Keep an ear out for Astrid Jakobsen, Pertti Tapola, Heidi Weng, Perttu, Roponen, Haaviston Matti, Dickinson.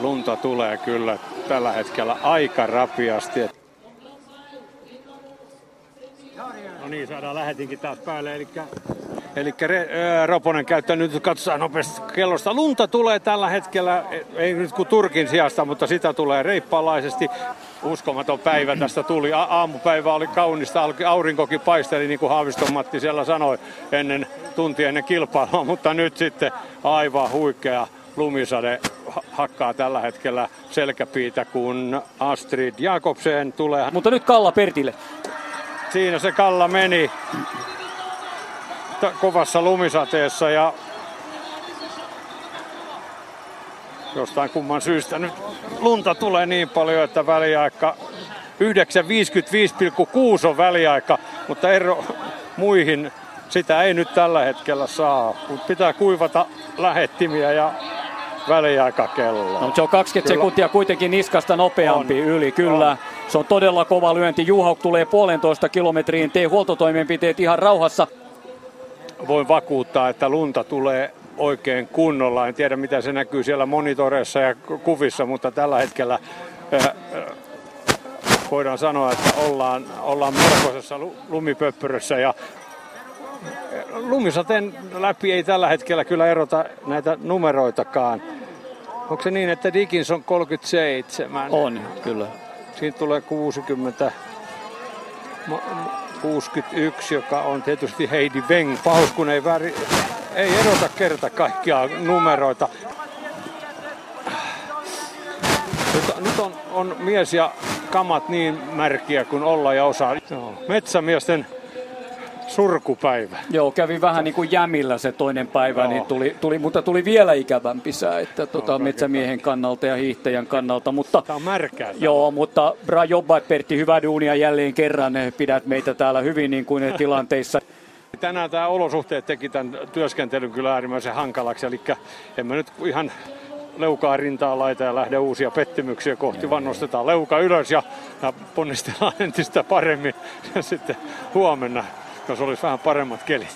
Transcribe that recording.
Lunta tulee kyllä tällä hetkellä aika rapiasti. No niin, saadaan lähetinkin taas päälle. Eli Roponen käyttää nyt, katsotaan nopeasti kellosta. Lunta tulee tällä hetkellä, ei nyt kuin Turkin sijasta, mutta sitä tulee reippaalaisesti. Uskomaton päivä tästä tuli. Aamupäivä oli kaunista, aurinkokin paisteli, niin kuin Haaviston Matti siellä sanoi tunti ennen kilpailua. Mutta nyt sitten aivan huikea lumisade hakkaa tällä hetkellä selkäpiitä, kun Astrid Jakobsen tulee. Mutta nyt kalla Pertille. Siinä se kalla meni kovassa lumisateessa ja jostain kumman syystä nyt lunta tulee niin paljon, että väliaika 9.55,6 on väliaika, mutta ero muihin sitä ei nyt tällä hetkellä saa, kun pitää kuivata lähettimiä ja väliaikakelloa. No, se on 20 sekuntia kuitenkin niskasta nopeampi on, yli, kyllä. On. Se on todella kova lyönti. Juhauk tulee 1,5 kilometriin, tee huoltotoimenpiteet ihan rauhassa. Voin vakuuttaa, että lunta tulee oikein kunnolla. En tiedä, mitä se näkyy siellä monitoreissa ja kuvissa, mutta tällä hetkellä voidaan sanoa, että ollaan melkoisessa lumipöppyrössä. Ja lumisateen läpi ei tällä hetkellä kyllä erota näitä numeroitakaan. Onko se niin, että Dickinson 37? On, kyllä. Siinä tulee 60... 61, joka on tietysti Heidi Weng. Paus, kun ei erota kerta kaikkiaan numeroita. Nyt on mies ja kamat niin märkiä kuin olla ja osaa. Metsämiesten surkupäivä. Joo, kävi vähän niin kuin jämillä se toinen päivä, niin tuli vielä ikävämpi sää, että metsämiehen kannalta ja hiihtäjän kannalta. Mutta, tämä on märkää. Joo, mutta bra jobba, Pertti, hyvää duunia jälleen kerran. Pidät meitä täällä hyvin niin kuin tilanteissa. Tänään tämä olosuhteet teki tämän työskentelyn kyllä äärimmäisen hankalaksi, eli en mä nyt ihan leukaa rintaan laita ja lähde uusia pettymyksiä kohti, vaan nostetaan leuka ylös ja ponnistellaan entistä paremmin ja sitten huomenna. Jos olisi vähän paremmat kelit.